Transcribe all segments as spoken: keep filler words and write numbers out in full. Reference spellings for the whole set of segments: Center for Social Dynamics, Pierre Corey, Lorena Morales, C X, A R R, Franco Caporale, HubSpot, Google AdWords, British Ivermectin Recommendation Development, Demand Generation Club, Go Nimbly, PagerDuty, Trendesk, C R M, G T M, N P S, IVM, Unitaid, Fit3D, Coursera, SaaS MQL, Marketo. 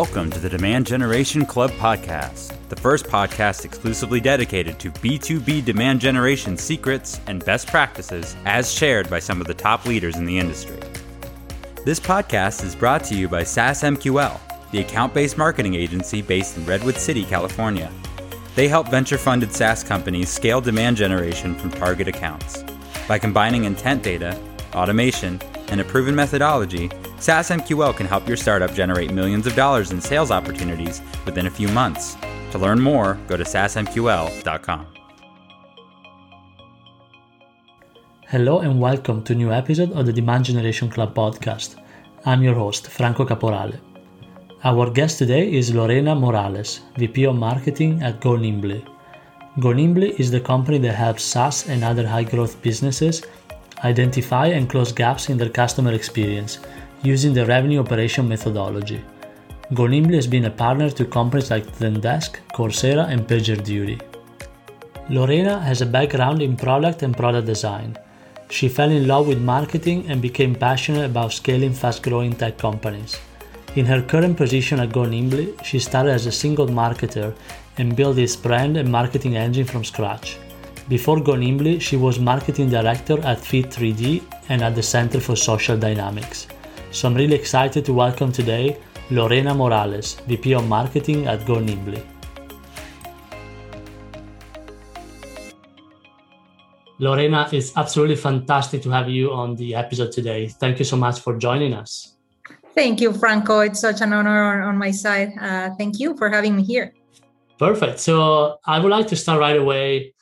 Welcome to the Demand Generation Club podcast, the first podcast exclusively dedicated to B two B demand generation secrets and best practices as shared by some of the top leaders in the industry. This podcast is brought to you by SaaS M Q L, the account-based marketing agency based in Redwood City, California. They help venture-funded SaaS companies scale demand generation from target accounts. By combining intent data, automation, and a proven methodology, SaaS M Q L can help your startup generate millions of dollars in sales opportunities within a few months. To learn more, go to saas m q l dot com. Hello and welcome to a new episode of the Demand Generation Club podcast. I'm your host, Franco Caporale. Our guest today is Lorena Morales, V P of Marketing at Go Nimbly. Go Nimbly is the company that helps SaaS and other high-growth businesses identify and close gaps in their customer experience using the revenue operation methodology. Go Nimbly has been a partner to companies like Trendesk, Coursera, and PagerDuty. Lorena has a background in product and product design. She fell in love with marketing and became passionate about scaling fast-growing tech companies. In her current position at Go Nimbly, she started as a single marketer and built its brand and marketing engine from scratch. Before Go Nimbly, she was marketing director at Fit three D and at the Center for Social Dynamics. So I'm really excited to welcome today Lorena Morales, V P of Marketing at Go Nimbly. Lorena, it's absolutely fantastic to have you on the episode today. Thank you so much for joining us. Thank you, Franco. It's such an honor on my side. Uh, thank you for having me here. Perfect. So I would like to start right away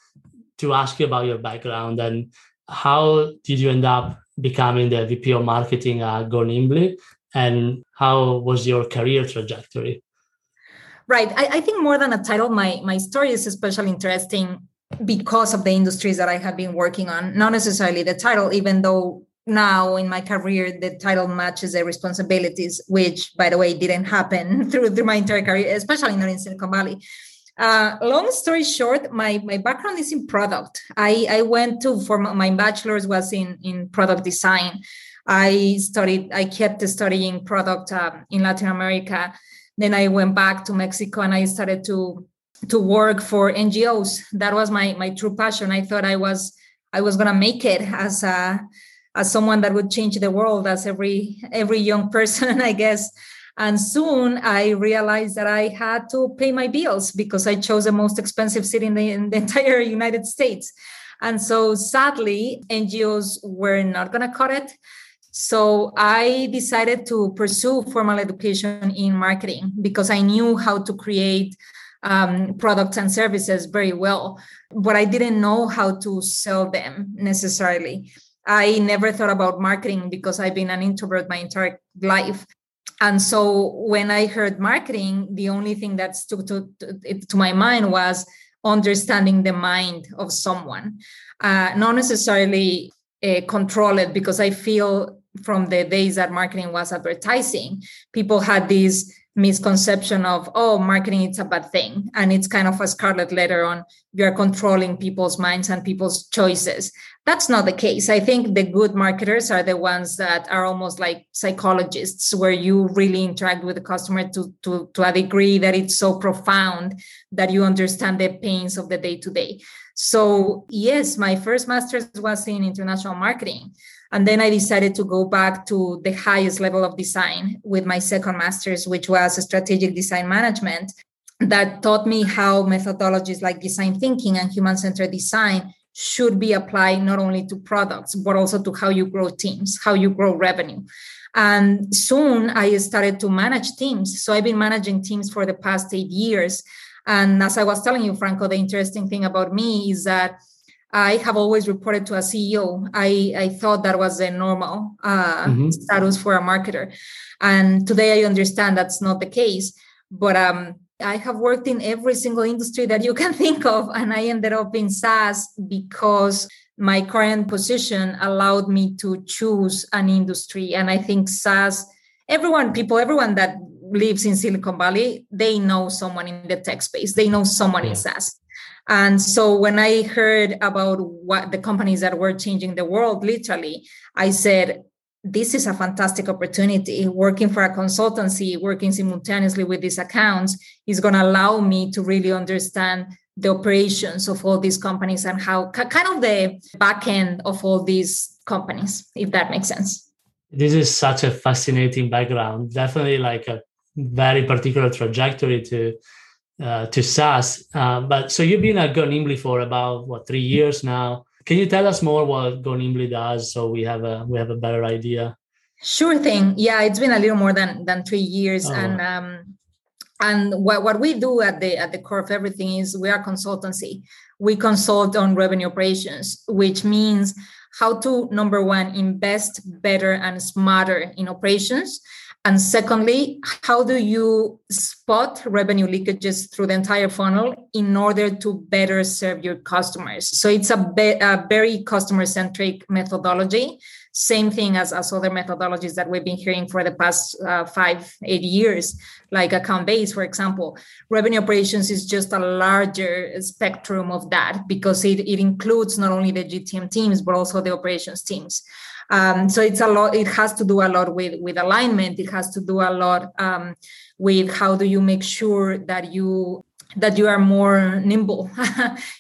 to ask you about your background and how did you end up becoming the V P of Marketing at Go Nimbly, and how was your career trajectory? Right. I, I think more than a title, my, my story is especially interesting because of the industries that I have been working on. Not necessarily the title, even though now in my career, the title matches the responsibilities, which, by the way, didn't happen through, through my entire career, especially not in Silicon Valley. Uh, long story short, my, my background is in product. I, I went to, for my bachelor's was in, in product design. I studied, I kept studying product um, in Latin America. Then I went back to Mexico and I started to, to work for N G Os. That was my, my true passion. I thought I was, I was going to make it as a, as someone that would change the world, as every, every young person, I guess. And soon I realized that I had to pay my bills because I chose the most expensive city in the, in the entire United States. And so sadly, N G Os were not going to cut it. So I decided to pursue formal education in marketing because I knew how to create um, products and services very well, but I didn't know how to sell them necessarily. I never thought about marketing because I've been an introvert my entire life. And so when I heard marketing, the only thing that stuck to, to, to my mind was understanding the mind of someone, uh, not necessarily uh, control it, because I feel from the days that marketing was advertising, people had this misconception of, oh, marketing, it's a bad thing. And it's kind of a scarlet letter on you're controlling people's minds and people's choices. That's not the case. I think the good marketers are the ones that are almost like psychologists, where you really interact with the customer to, to, to a degree that it's so profound that you understand the pains of the day to day. So yes, my first master's was in international marketing. And then I decided to go back to the highest level of design with my second master's, which was strategic design management, that taught me how methodologies like design thinking and human-centered design should be applied not only to products, but also to how you grow teams, how you grow revenue. And soon I started to manage teams. So I've been managing teams for the past eight years. And as I was telling you, Franco, the interesting thing about me is that I have always reported to a C E O. I, I thought that was the normal uh, mm-hmm. status for a marketer. And today I understand that's not the case. But um, I have worked in every single industry that you can think of. And I ended up in SaaS because my current position allowed me to choose an industry. And I think SaaS, everyone, people, everyone that lives in Silicon Valley, they know someone in the tech space. They know someone yeah. in SaaS. And so when I heard about what the companies that were changing the world, literally, I said, this is a fantastic opportunity. Working for a consultancy, working simultaneously with these accounts is going to allow me to really understand the operations of all these companies and how kind of the back end of all these companies, if that makes sense. This is such a fascinating background. Definitely like a very particular trajectory to uh, to SaaS. Uh, but so you've been at Go Nimbly for about, what, three years now. Can you tell us more what Go Nimbly does so we have a we have a better idea? Sure thing. Yeah, it's been a little more than than three years. Oh. And um, and what, what we do at the at the core of everything is we are consultancy. We consult on revenue operations, which means how to, number one, invest better and smarter in operations. And secondly, how do you spot revenue leakages through the entire funnel in order to better serve your customers? So it's a, be- a very customer-centric methodology. Same thing as, as other methodologies that we've been hearing for the past uh, five, eight years, like account-based, for example. Revenue operations is just a larger spectrum of that because it, it includes not only the G T M teams, but also the operations teams. Um, so it's a lot, it has to do a lot with, with alignment. It has to do a lot um, with how do you make sure that you that you are more nimble.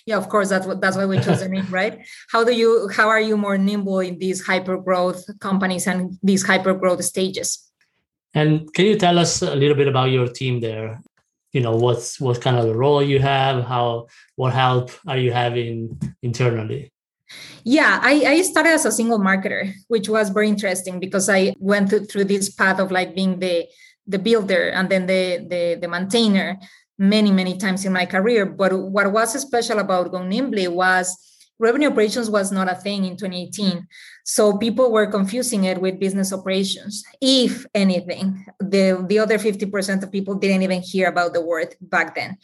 Yeah, of course, that's, that's why we chose the name, right? How do you, how are you more nimble in these hyper-growth companies and these hyper-growth stages? And can you tell us a little bit about your team there? You know, what's, what kind of role you have, how, what help are you having internally? Yeah, I, I started as a single marketer, which was very interesting because I went through, through this path of like being the, the builder and then the, the, the maintainer many, many times in my career. But what was special about Go Nimbly was revenue operations was not a thing in twenty eighteen. So people were confusing it with business operations. If anything, the, the other fifty percent of people didn't even hear about the word back then.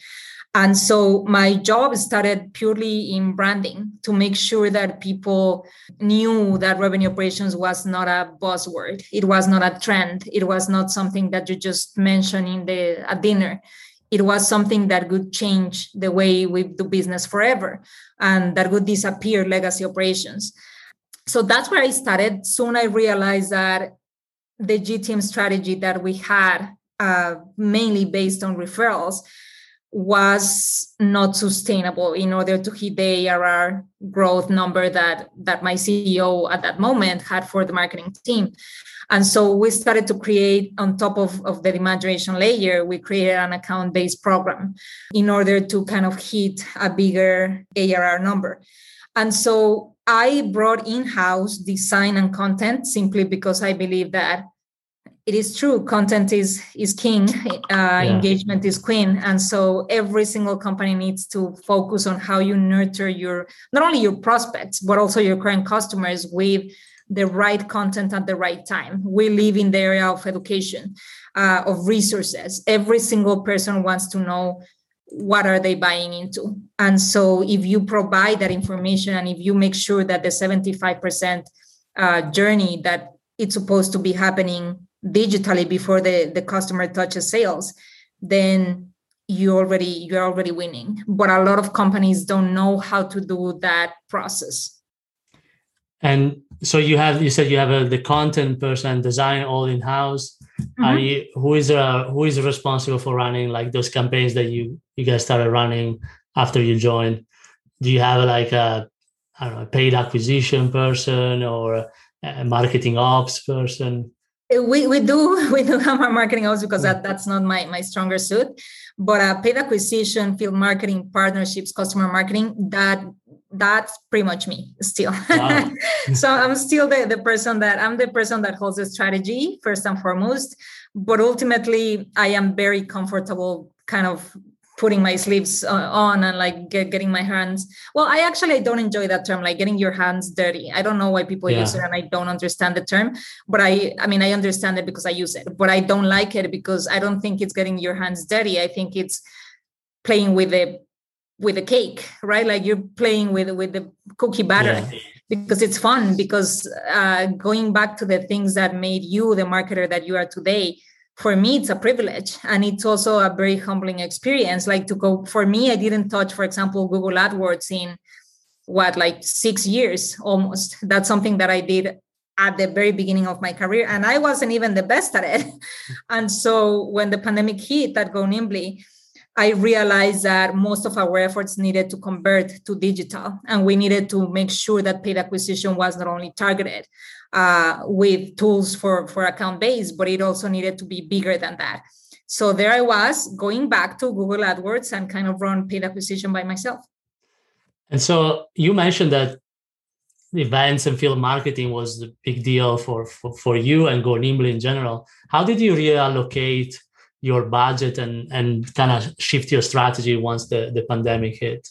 And so my job started purely in branding to make sure that people knew that revenue operations was not a buzzword. It was not a trend. It was not something that you just mentioned in the at dinner. It was something that would change the way we do business forever and that would disappear legacy operations. So that's where I started. Soon I realized that the G T M strategy that we had, uh, mainly based on referrals, was not sustainable in order to hit the A R R growth number that, that my C E O at that moment had for the marketing team. And so we started to create, on top of, of the demand generation layer, we created an account-based program in order to kind of hit a bigger A R R number. And so I brought in-house design and content simply because I believe that it is true. Content is is king. Uh, yeah. Engagement is queen. And so every single company needs to focus on how you nurture your, not only your prospects, but also your current customers with the right content at the right time. We live in the area of education, uh, of resources. Every single person wants to know what are they buying into. And so if you provide that information and if you make sure that the seventy-five percent uh, journey that it's supposed to be happening digitally before the, the customer touches sales, then you already, you're already winning. But a lot of companies don't know how to do that process. And so you have, you said you have a, the content person, design all in house. Mm-hmm. Are you, who is uh, who is responsible for running like those campaigns that you, you guys started running after you joined? Do you have like a, I don't know, a paid acquisition person or a marketing ops person? We we do we do have our marketing ops because that, that's not my, my stronger suit, but uh, paid acquisition, field marketing, partnerships, customer marketing, that that's pretty much me still. Wow. So I'm still the, the person that I'm the person that holds the strategy first and foremost, but ultimately I am very comfortable kind of putting my sleeves on and like get, getting my hands. Well, I actually I don't enjoy that term, like getting your hands dirty. I don't know why people yeah. use it and I don't understand the term, but I, I mean, I understand it because I use it, but I don't like it because I don't think it's getting your hands dirty. I think it's playing with the, with the cake, right? Like you're playing with, with the cookie batter yeah. because it's fun, because uh, going back to the things that made you the marketer that you are today, for me, it's a privilege. And it's also a very humbling experience. Like to go, for me, I didn't touch, for example, Google AdWords in what, like six years almost. That's something that I did at the very beginning of my career, and I wasn't even the best at it. And so when the pandemic hit at Go Nimbly, I realized that most of our efforts needed to convert to digital, and we needed to make sure that paid acquisition was not only targeted uh, with tools for, for account base, but it also needed to be bigger than that. So there I was going back to Google AdWords and kind of run paid acquisition by myself. And so you mentioned that events and field marketing was the big deal for, for, for you and Go Nimbly in general. How did you reallocate your budget and, and kind of shift your strategy once the, the pandemic hit?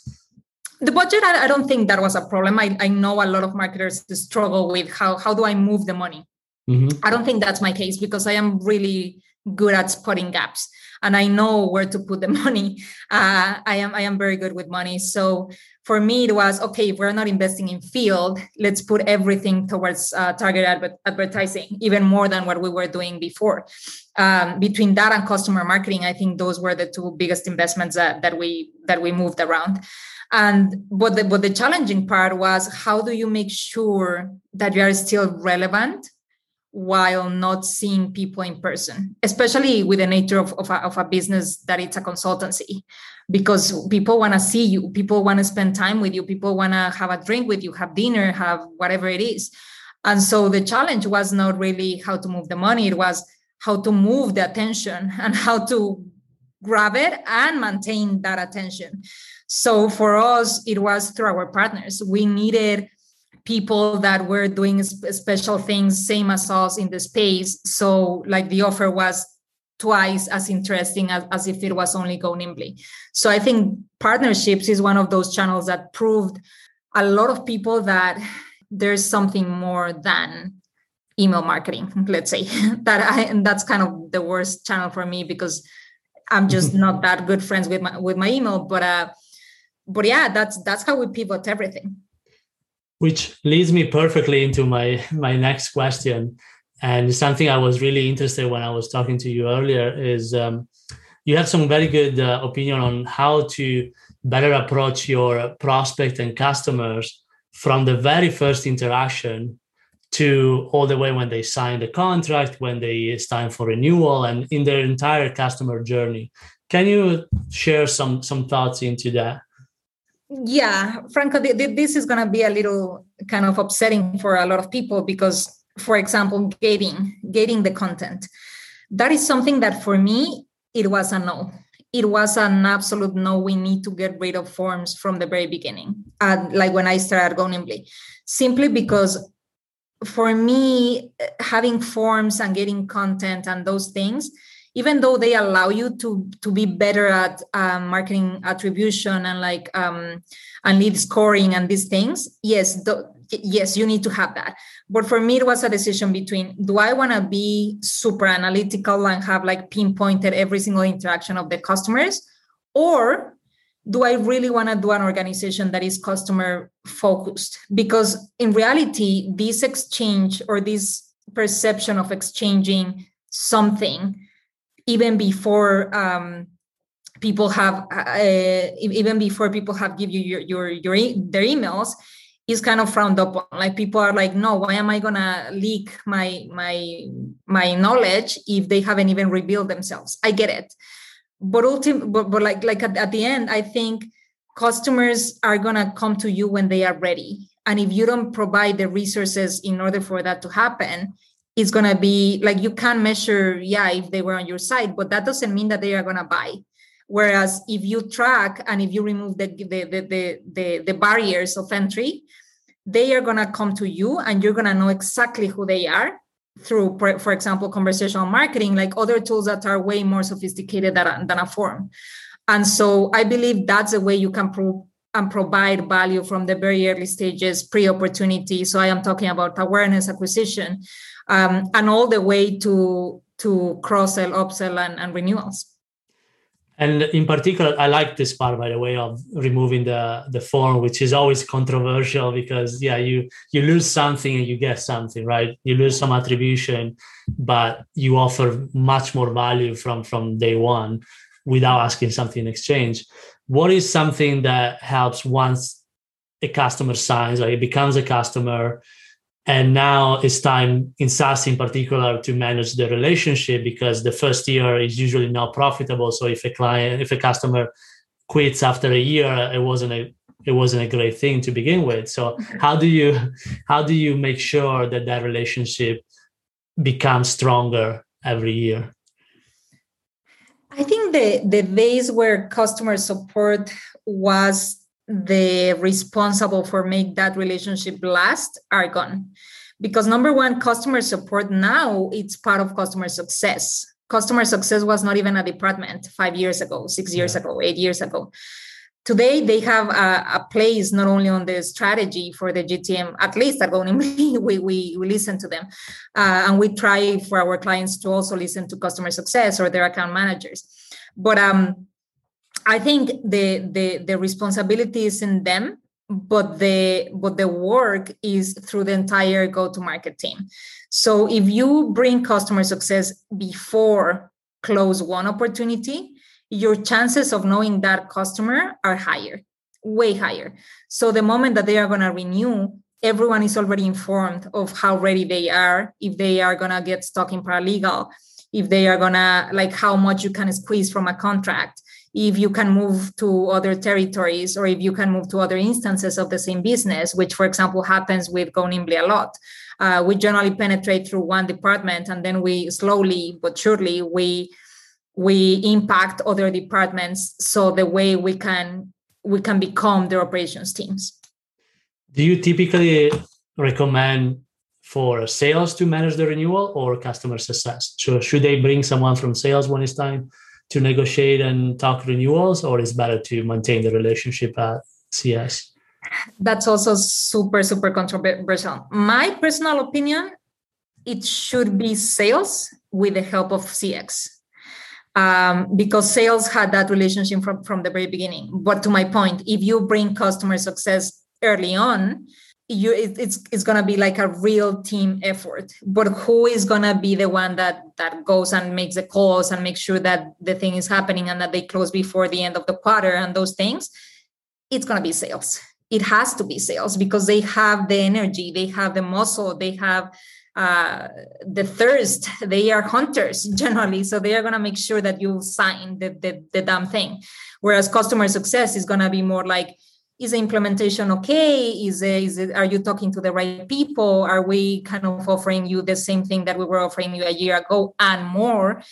The budget, I, I don't think that was a problem. I, I know a lot of marketers struggle with how, how do I move the money? Mm-hmm. I don't think that's my case because I am really good at spotting gaps and I know where to put the money. Uh, I am I am very good with money. So for me, it was, okay, if we're not investing in field, let's put everything towards uh, target adver- advertising, even more than what we were doing before. Um, between that and customer marketing, I think those were the two biggest investments that, that we that we moved around. And but the, but the challenging part was, how do you make sure that you are still relevant while not seeing people in person, especially with the nature of, of, a, of a business that it's a consultancy, because people want to see you, people want to spend time with you, people want to have a drink with you, have dinner, have whatever it is. And so the challenge was not really how to move the money, it was how to move the attention and how to grab it and maintain that attention. So for us, it was through our partners. We needed people that were doing special things, same as us in the space. So like the offer was twice as interesting as, as if it was only Go Nimbly. So I think partnerships is one of those channels that proved a lot of people that there's something more than email marketing, let's say. that I, and that's kind of the worst channel for me because I'm just not that good friends with my, with my email. But, uh, but yeah, that's, that's how we pivot everything. Which leads me perfectly into my, my next question. And something I was really interested in when I was talking to you earlier is um, you have some very good uh, opinion on how to better approach your prospect and customers from the very first interaction to all the way when they sign the contract, when they, it's time for renewal, and in their entire customer journey. Can you share some, some thoughts into that? Yeah, Franco, th- th- this is going to be a little kind of upsetting for a lot of people because, for example, gating, gating the content. That is something that for me, it was a no. It was an absolute no. We need to get rid of forms from the very beginning, uh, like when I started Go Nimbly, simply because for me, having forms and getting content and those things, even though they allow you to, to be better at um, marketing attribution and like um, and lead scoring and these things, yes, th- yes, you need to have that. But for me, it was a decision between, do I want to be super analytical and have like pinpointed every single interaction of the customers? Or do I really want to do an organization that is customer focused? Because in reality, this exchange or this perception of exchanging something even before um, people have, uh, even before people have give you your, your, your e- their emails, is kind of frowned up on. Like people are like, no, why am I gonna leak my my my knowledge if they haven't even revealed themselves? I get it, but ultim- but, but like like at, at the end, I think customers are gonna come to you when they are ready, and if you don't provide the resources in order for that to happen, it's going to be like, you can measure, yeah, if they were on your side, but that doesn't mean that they are going to buy. Whereas if you track and if you remove the, the, the, the, the, the barriers of entry, they are going to come to you and you're going to know exactly who they are through, for example, conversational marketing, like other tools that are way more sophisticated than, than a form. And so I believe that's a way you can prove and provide value from the very early stages, pre-opportunity. So I am talking about awareness, acquisition, Um, and all the way to to cross-sell, upsell, and, and renewals. And in particular, I like this part, by the way, of removing the, the form, which is always controversial because, yeah, you, you lose something and you get something, right? You lose some attribution, but you offer much more value from, from day one without asking something in exchange. What is something that helps once a customer signs, like it becomes a customer, And now it's time in SaaS in particular to manage the relationship, because the first year is usually not profitable. So if a client, if a customer quits after a year, it wasn't a it wasn't a great thing to begin with. So how do you how do you make sure that that relationship becomes stronger every year? I think the, the days where customer support was the responsible for make that relationship last are gone. Because number one, customer support now, it's part of customer success. Customer success was not even a department five years ago, six years yeah. ago, eight years ago. Today, they have a, a place not only on the strategy for the G T M, at least at Go Nimbly, we, we we listen to them. Uh, and we try for our clients to also listen to customer success or their account managers. But um, I think the, the, the responsibility is in them, but the, but the work is through the entire go-to-market team. So if you bring customer success before close one opportunity, your chances of knowing that customer are higher, way higher. So the moment that they are going to renew, everyone is already informed of how ready they are, if they are going to get stuck in paralegal, if they are going to, like, how much you can squeeze from a contract, if you can move to other territories, or if you can move to other instances of the same business, which, for example, happens with Go Nimbly a lot. Uh, we generally penetrate through one department, and then we slowly but surely we we impact other departments. So the way we can we can become their operations teams. Do you typically recommend for sales to manage the renewal or customer success? So should they bring someone from sales when it's time to negotiate and talk renewals, or it's better to maintain the relationship at C S? That's also super, super controversial. My personal opinion, it should be sales with the help of C X, um, because sales had that relationship from, from the very beginning. But to my point, if you bring customer success early on, you it, it's it's gonna be like a real team effort. But who is gonna be the one that that goes and makes the calls and makes sure that the thing is happening and that they close before the end of the quarter and those things? It's gonna be sales. It has to be sales, because they have the energy, they have the muscle, they have uh, the thirst. They are hunters generally, so they are gonna make sure that you sign the the, the damn thing. Whereas customer success is gonna be more like, is the implementation okay? Is it, is it, are you talking to the right people? Are we kind of offering you the same thing that we were offering you a year ago and more?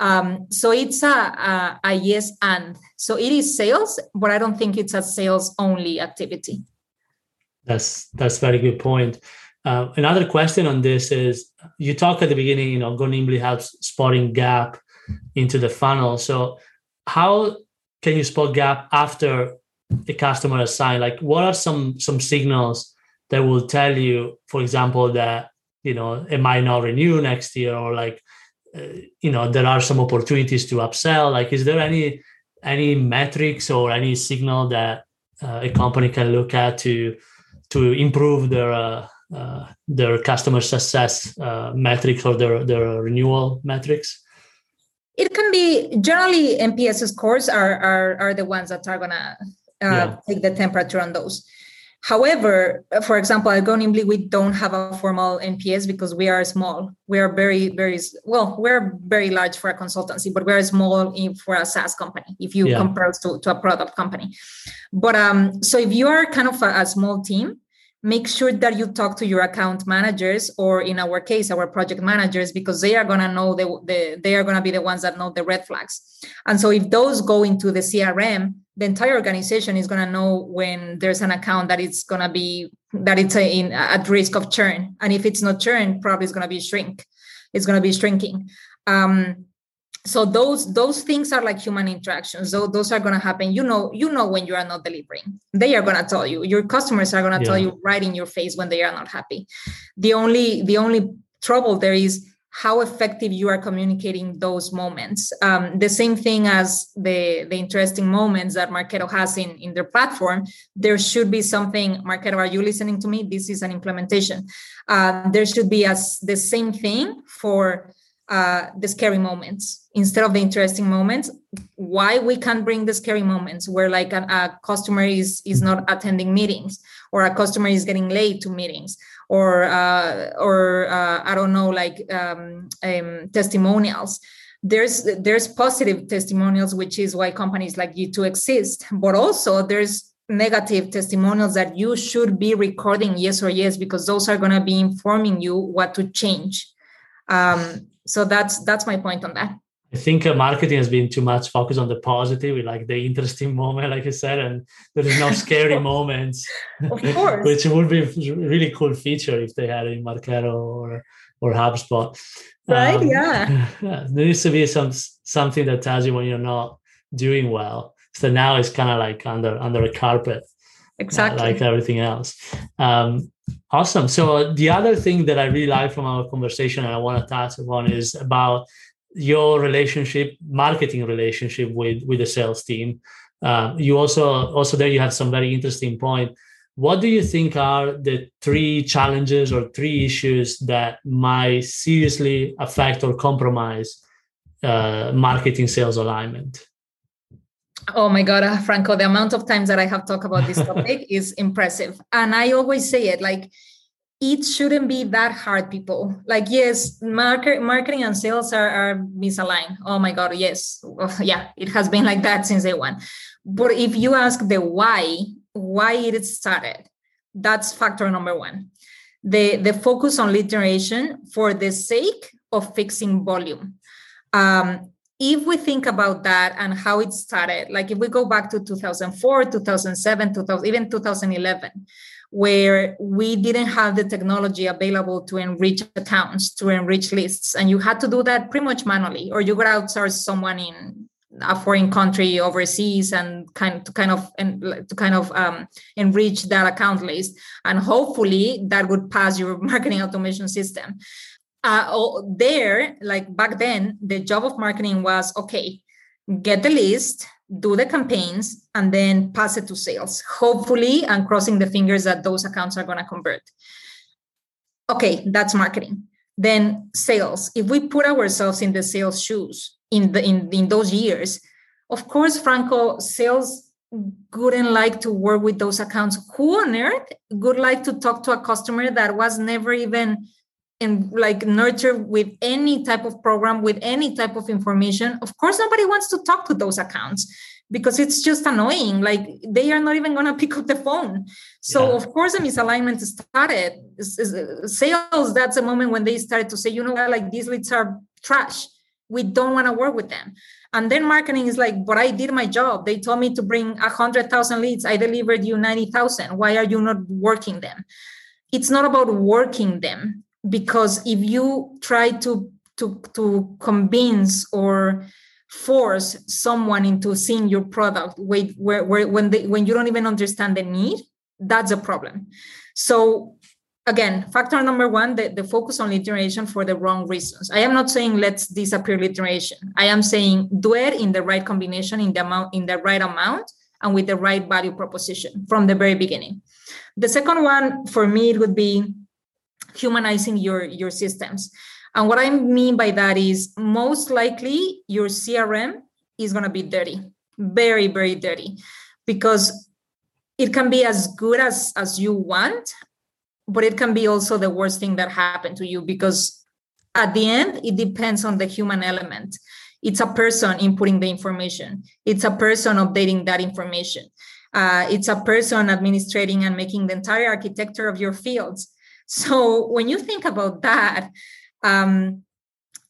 Um, so it's a, a, a yes and. So it is sales, but I don't think it's a sales only activity. That's that's a very good point. Uh, another question on this is, you talk at the beginning, you know, Go Nimbly helps spotting gap into the funnel. So how can you spot gap after the customer has signed? Like, what are some some signals that will tell you, for example, that, you know, it might not renew next year, or like, uh, you know, there are some opportunities to upsell? Like, is there any any metrics or any signal that uh, a company can look at to to improve their uh, uh, their customer success uh, metrics or their their renewal metrics? It can be generally N P S scores are are are the ones that are gonna Uh, yeah. take the temperature on those. However, for example, at Go Nimbly, we don't have a formal N P S because we are small. We are very, very, well, we're very large for a consultancy, but we're small in, for a SaaS company, if you yeah. compare us to, to a product company. But um, so if you are kind of a, a small team, make sure that you talk to your account managers, or in our case, our project managers, because they are going to know, the, the they are going to be the ones that know the red flags. And so if those go into the C R M, the entire organization is going to know when there's an account that it's going to be, that it's a, in, at risk of churn. And if it's not churn, probably it's going to be shrink. It's going to be shrinking. Um, so those those things are like human interactions. So those are going to happen. You know, you know when you are not delivering. They are going to tell you. Your customers are going to yeah. tell you right in your face when they are not happy. The only the only trouble there is how effective you are communicating those moments. Um, the same thing as the, the interesting moments that Marketo has in, in their platform. There should be something, Marketo, are you listening to me? This is an implementation. Uh, there should be as the same thing for uh, the scary moments instead of the interesting moments. Why we can't bring the scary moments where like a, a customer is, is not attending meetings, or a customer is getting late to meetings, or, uh, or uh, I don't know, like um, um, testimonials. There's there's positive testimonials, which is why companies like you two exist, but also there's negative testimonials that you should be recording, yes or yes, because those are going to be informing you what to change. Um, so that's that's my point on that. I think uh, marketing has been too much focused on the positive, like the interesting moment, like you said, and there is no scary moments, of course, which would be a really cool feature if they had in Marketo or, or HubSpot. Right, um, yeah. yeah. There needs to be some something that tells you when you're not doing well. So now it's kind of like under under a carpet, exactly, uh, like everything else. Um, awesome. So the other thing that I really like from our conversation and I want to touch upon is about your relationship, marketing relationship with, with the sales team. Uh, you also, also there you have some very interesting point. What do you think are the three challenges or three issues that might seriously affect or compromise uh, marketing sales alignment? Oh my God, uh, Franco, the amount of times that I have talked about this topic is impressive. And I always say it, like, it shouldn't be that hard, people. Like, yes, market, marketing and sales are, are misaligned. Oh my God, yes. Yeah, it has been like that since day one. But if you ask the why, why it started, that's factor number one. The, the focus on lead generation for the sake of fixing volume. Um, If we think about that and how it started, like if we go back to two thousand four, two thousand seven, two thousand, even two thousand eleven, where we didn't have the technology available to enrich accounts, to enrich lists, and you had to do that pretty much manually, or you would outsource someone in a foreign country overseas and kind to kind of and to kind of um, enrich that account list, and hopefully that would pass your marketing automation system. Uh, there, like back then, the job of marketing was, okay, get the list, do the campaigns, and then pass it to sales, hopefully, and crossing the fingers that those accounts are going to convert. Okay, that's marketing. Then sales. If we put ourselves in the sales shoes in the in, in those years, of course, Franco, sales wouldn't like to work with those accounts. Who on earth would like to talk to a customer that was never even... and like nurture with any type of program, with any type of information? Of course, nobody wants to talk to those accounts because it's just annoying. Like they are not even going to pick up the phone. So yeah. Of course, the misalignment started. Sales, that's a moment when they started to say, you know what, like these leads are trash. We don't want to work with them. And then marketing is like, but I did my job. They told me to bring one hundred thousand leads. I delivered you ninety thousand. Why are you not working them? It's not about working them. Because if you try to, to, to convince or force someone into seeing your product wait, where, where, when, they, when you don't even understand the need, that's a problem. So again, factor number one, the, the focus on lead generation for the wrong reasons. I am not saying let's disappear lead generation. I am saying do it in the right combination, in the amount, in the right amount, and with the right value proposition from the very beginning. The second one for me, it would be humanizing your, your systems. And what I mean by that is most likely your C R M is going to be dirty, very, very dirty, because it can be as good as, as you want, but it can be also the worst thing that happened to you, because at the end, it depends on the human element. It's a person inputting the information. It's a person updating that information. Uh, it's a person administrating and making the entire architecture of your fields. So when you think about that, um,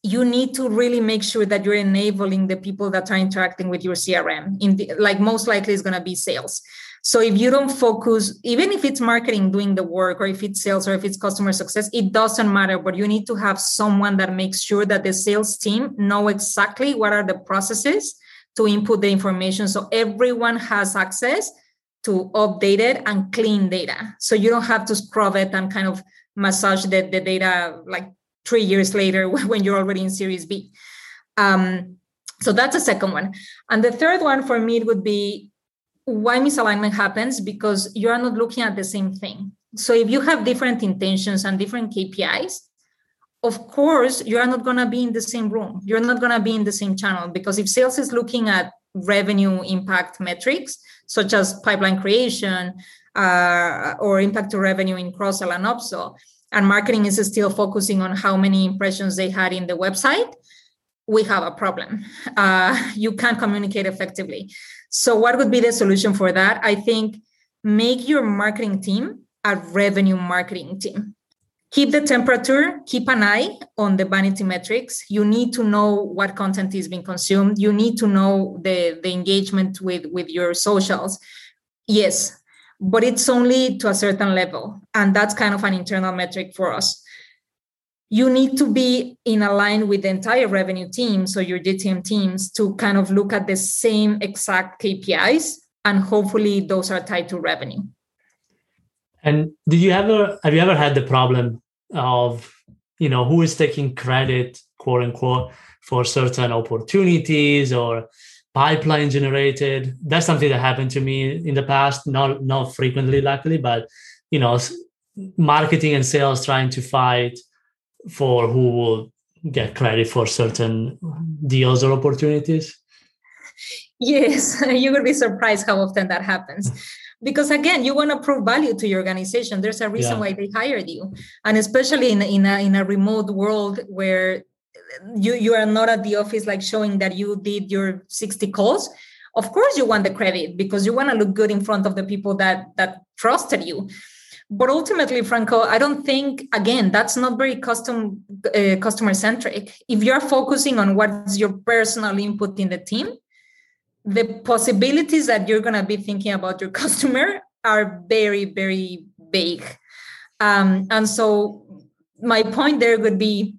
you need to really make sure that you're enabling the people that are interacting with your C R M. In the, like most likely it's going to be sales. So if you don't focus, even if it's marketing doing the work, or if it's sales, or if it's customer success, it doesn't matter. But you need to have someone that makes sure that the sales team know exactly what are the processes to input the information. So everyone has access to updated and clean data. So you don't have to scrub it and kind of massage the, the data like three years later when you're already in Series B. Um, so that's the second one. And the third one for me would be why misalignment happens, because you are not looking at the same thing. So if you have different intentions and different K P Is, of course, you are not going to be in the same room. You're not going to be in the same channel, because if sales is looking at revenue impact metrics, such as pipeline creation uh, or impact to revenue in cross-sell and upsell, and marketing is still focusing on how many impressions they had in the website, we have a problem. Uh, you can't communicate effectively. So what would be the solution for that? I think make your marketing team a revenue marketing team. Keep the temperature, keep an eye on the vanity metrics. You need to know what content is being consumed. You need to know the, the engagement with, with your socials. Yes, but it's only to a certain level. And that's kind of an internal metric for us. You need to be in align with the entire revenue team, so your G T M teams, to kind of look at the same exact K P Is. And hopefully those are tied to revenue. And do you ever have you ever had the problem of, you know, who is taking credit, quote unquote, for certain opportunities or pipeline generated? That's something that happened to me in the past, not not frequently, luckily, but, you know, marketing and sales trying to fight for who will get credit for certain deals or opportunities. Yes, you will be surprised how often that happens. Because again, you want to prove value to your organization. There's a reason yeah. why they hired you. And especially in, in, a, in a remote world where you, you are not at the office, like showing that you did your sixty calls. Of course, you want the credit because you want to look good in front of the people that, that trusted you. But ultimately, Franco, I don't think, again, that's not very custom uh, customer-centric. If you're focusing on what's your personal input in the team, the possibilities that you're going to be thinking about your customer are very, very vague. Um, and so my point there would be,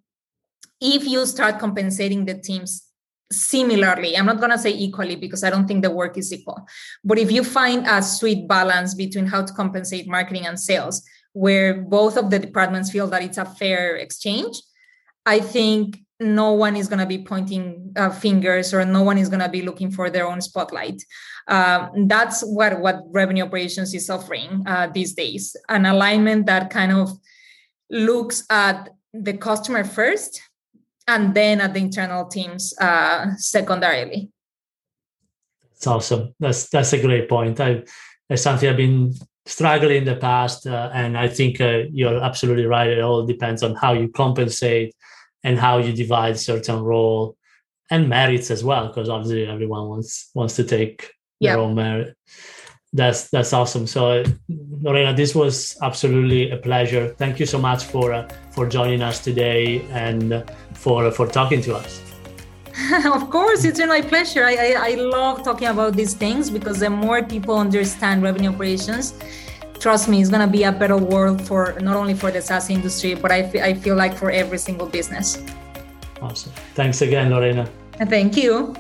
if you start compensating the teams similarly, I'm not going to say equally because I don't think the work is equal, but if you find a sweet balance between how to compensate marketing and sales, where both of the departments feel that it's a fair exchange, I think no one is going to be pointing uh, fingers, or no one is going to be looking for their own spotlight. Uh, that's what, what revenue operations is offering uh, these days, an alignment that kind of looks at the customer first and then at the internal teams uh, secondarily. That's awesome. That's that's a great point. I, that's something I've been struggling in the past, uh, and I think uh, you're absolutely right. It all depends on how you compensate and how you divide certain role and merits as well, because obviously everyone wants wants to take their yep. own merit. That's that's awesome. So, Lorena, this was absolutely a pleasure. Thank you so much for uh, for joining us today and for for talking to us. Of course, it's been my pleasure. I, I I love talking about these things, because the more people understand revenue operations, trust me, it's going to be a better world for not only for the SaaS industry, but I, f- I feel like for every single business. Awesome. Thanks again, Lorena. Thank you.